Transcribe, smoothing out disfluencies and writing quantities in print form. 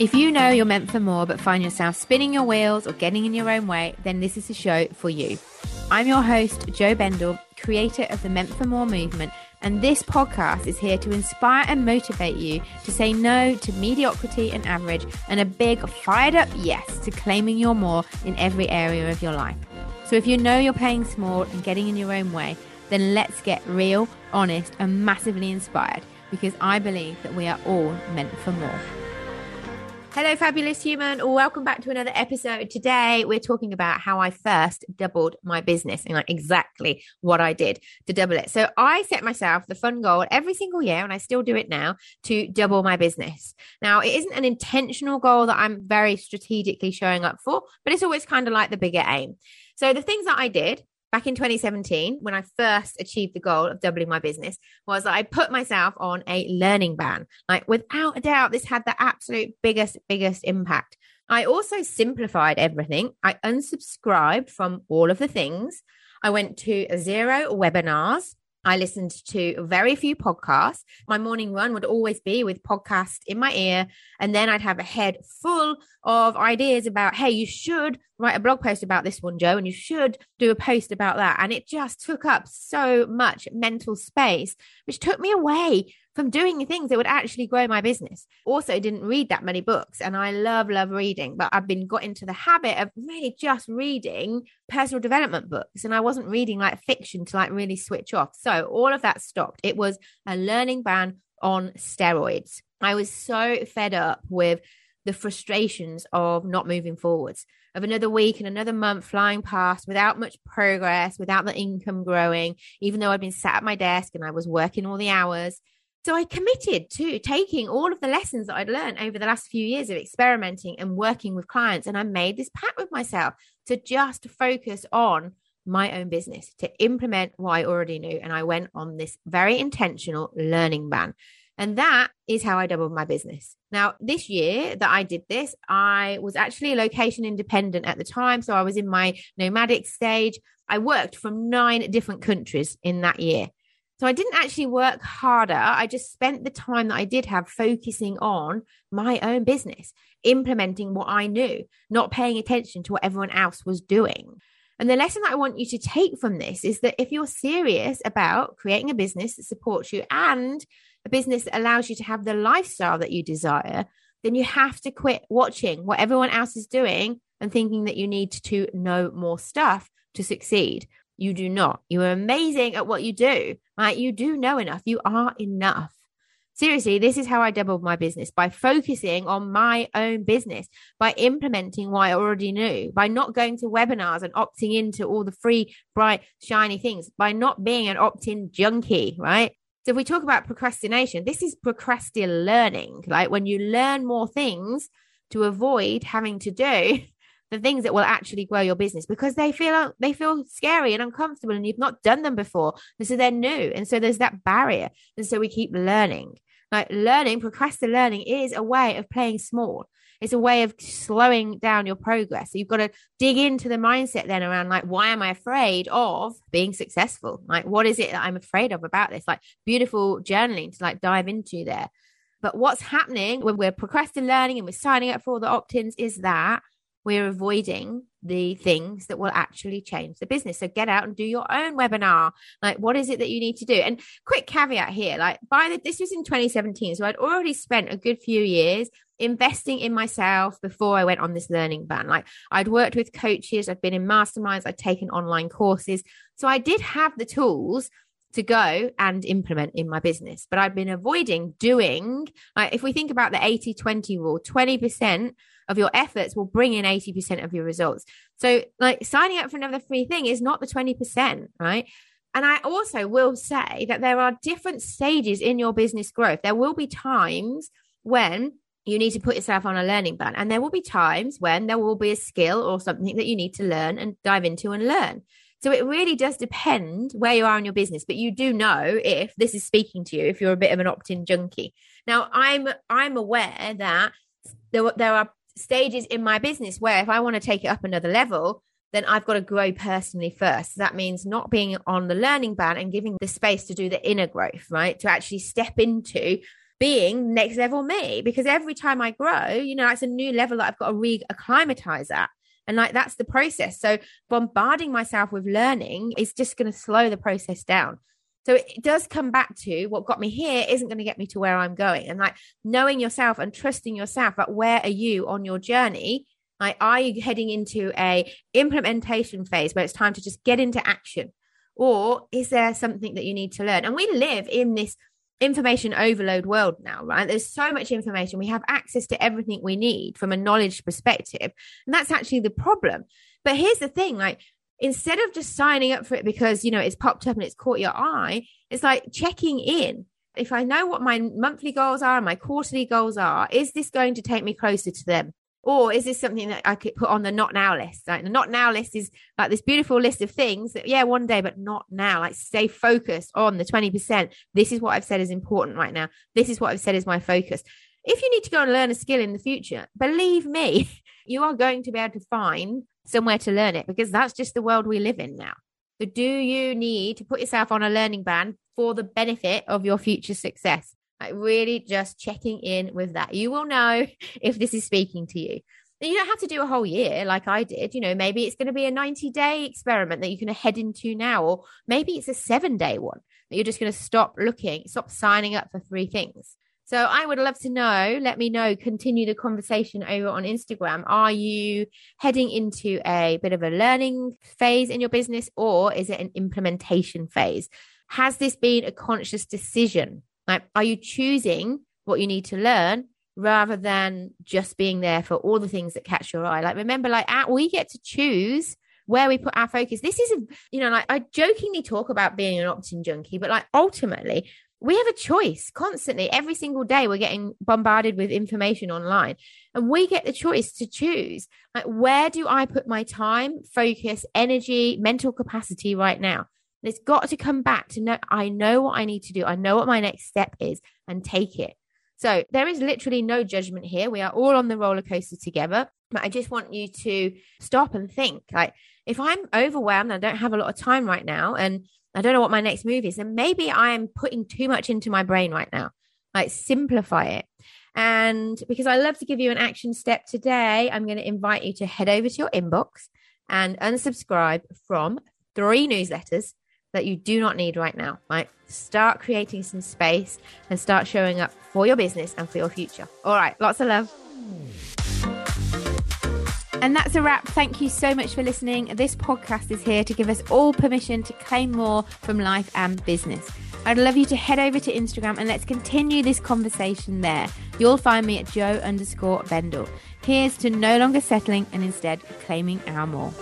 If you know you're meant for more but find yourself spinning your wheels or getting in your own way, then this is the show for you. I'm your host, Jo Bendle, creator of the Meant For More movement, and this podcast is here to inspire and motivate you to say no to mediocrity and average and a big fired up yes to claiming your more in every area of your life. So if you know you're playing small and getting in your own way, then let's get real, honest, and massively inspired, because I believe that we are all meant for more. Hello, fabulous human. Welcome back to another episode. Today, we're talking about how I first doubled my business and like exactly what I did to double it. So I set myself the fun goal every single year, and I still do it now, to double my business. Now, it isn't an intentional goal that I'm very strategically showing up for, but it's always kind of like the bigger aim. So the things that I did back in 2017, when I first achieved the goal of doubling my business, was that I put myself on a learning ban. Like, without a doubt, this had the absolute biggest impact. I also simplified everything. I unsubscribed from all of the things. I went to 0 webinars. I listened to very few podcasts. My morning run would always be with podcasts in my ear. And then I'd have a head full of ideas about, hey, you should write a blog post about this one, Jo, and you should do a post about that. And it just took up so much mental space, which took me away from doing things that would actually grow my business. Also, didn't read that many books, and I love reading, but I've been got into the habit of really just reading personal development books, and I wasn't reading like fiction to like really switch off. So all of that stopped. It was a learning ban on steroids. I was so fed up with the frustrations of not moving forwards, of another week and another month flying past without much progress, without the income growing, even though I'd been sat at my desk and I was working all the hours. So I committed to taking all of the lessons that I'd learned over the last few years of experimenting and working with clients. And I made this pact with myself to just focus on my own business, to implement what I already knew. And I went on this very intentional learning ban. And that is how I doubled my business. Now, this year that I did this, I was actually location independent at the time. So I was in my nomadic stage. I worked from 9 different countries in that year. So I didn't actually work harder. I just spent the time that I did have focusing on my own business, implementing what I knew, not paying attention to what everyone else was doing. And the lesson that I want you to take from this is that if you're serious about creating a business that supports you and a business that allows you to have the lifestyle that you desire, then you have to quit watching what everyone else is doing and thinking that you need to know more stuff to succeed. You do not. You are amazing at what you do. Right? You do know enough. You are enough. Seriously, this is how I doubled my business, by focusing on my own business, by implementing what I already knew, by not going to webinars and opting into all the free, bright, shiny things, by not being an opt-in junkie, right? So if we talk about procrastination, this is procrasti-learning, like when you learn more things to avoid having to do the things that will actually grow your business, because they feel scary and uncomfortable, and you've not done them before, and so they're new, and so there's that barrier, and so we keep learning. Like learning, procrasti-learning is a way of playing small. It's a way of slowing down your progress. So you've got to dig into the mindset then around like, why am I afraid of being successful? Like, what is it that I'm afraid of about this? Like beautiful journaling to like dive into there. But what's happening when we're procrasti-learning and we're signing up for all the opt-ins is that we're avoiding the things that will actually change the business. So get out and do your own webinar. Like, what is it that you need to do? And quick caveat here, like this was in 2017. So I'd already spent a good few years investing in myself before I went on this learning ban. Like I'd worked with coaches, I'd been in masterminds, I'd taken online courses. So I did have the tools to go and implement in my business, but I've been avoiding doing, like if we think about the 80-20 rule, 20% of your efforts will bring in 80% of your results. So like signing up for another free thing is not the 20%, right? And I also will say that there are different stages in your business growth. There will be times when you need to put yourself on a learning ban, and there will be times when there will be a skill or something that you need to learn and dive into and learn. So it really does depend where you are in your business, but you do know if this is speaking to you, if you're a bit of an opt-in junkie. Now, I'm aware that there are stages in my business where if I want to take it up another level, then I've got to grow personally first. That means not being on the learning ban and giving the space to do the inner growth, right? To actually step into being next level me, because every time I grow, you know, it's a new level that I've got to re-acclimatize at. And like, that's the process. So bombarding myself with learning is just going to slow the process down. So it does come back to what got me here isn't going to get me to where I'm going. And like knowing yourself and trusting yourself, like where are you on your journey? Like, are you heading into a implementation phase where it's time to just get into action? Or is there something that you need to learn? And we live in this information overload world now, right? There's so much information. We have access to everything we need from a knowledge perspective. And that's actually the problem. But here's the thing, like, instead of just signing up for it because, you know, it's popped up and it's caught your eye, it's like checking in. If I know what my monthly goals are and my quarterly goals are, is this going to take me closer to them? Or is this something that I could put on the not now list? Like the not now list is like this beautiful list of things that, yeah, one day, but not now. Like stay focused on the 20%. This is what I've said is important right now. This is what I've said is my focus. If you need to go and learn a skill in the future, believe me, you are going to be able to find somewhere to learn it, because that's just the world we live in now. So do you need to put yourself on a learning ban for the benefit of your future success? Like really just checking in with that. You will know if this is speaking to you. And you don't have to do a whole year like I did. You know, maybe it's going to be a 90-day experiment that you can head into now, or maybe it's a 7-day one that you're just going to stop looking, stop signing up for free things. So I would love to know, let me know, continue the conversation over on Instagram. Are you heading into a bit of a learning phase in your business, or is it an implementation phase? Has this been a conscious decision? Like, are you choosing what you need to learn rather than just being there for all the things that catch your eye? Like, remember, like, we get to choose where we put our focus. This is, you know, like I jokingly talk about being an opt-in junkie, but like ultimately we have a choice constantly. Every single day we're getting bombarded with information online, and we get the choice to choose. Like, where do I put my time, focus, energy, mental capacity right now? It's got to come back to know, I know what I need to do. I know what my next step is, and take it. So there is literally no judgment here. We are all on the roller coaster together. But I just want you to stop and think, like, if I'm overwhelmed, I don't have a lot of time right now, and I don't know what my next move is, then maybe I am putting too much into my brain right now. Like, simplify it. And because I love to give you an action step today, I'm going to invite you to head over to your inbox and unsubscribe from 3 newsletters that you do not need right now, right? Start creating some space and start showing up for your business and for your future. All right, lots of love. And that's a wrap. Thank you so much for listening. This podcast is here to give us all permission to claim more from life and business. I'd love you to head over to Instagram and let's continue this conversation there. You'll find me at Jo_Bendle. Here's to no longer settling and instead claiming our more.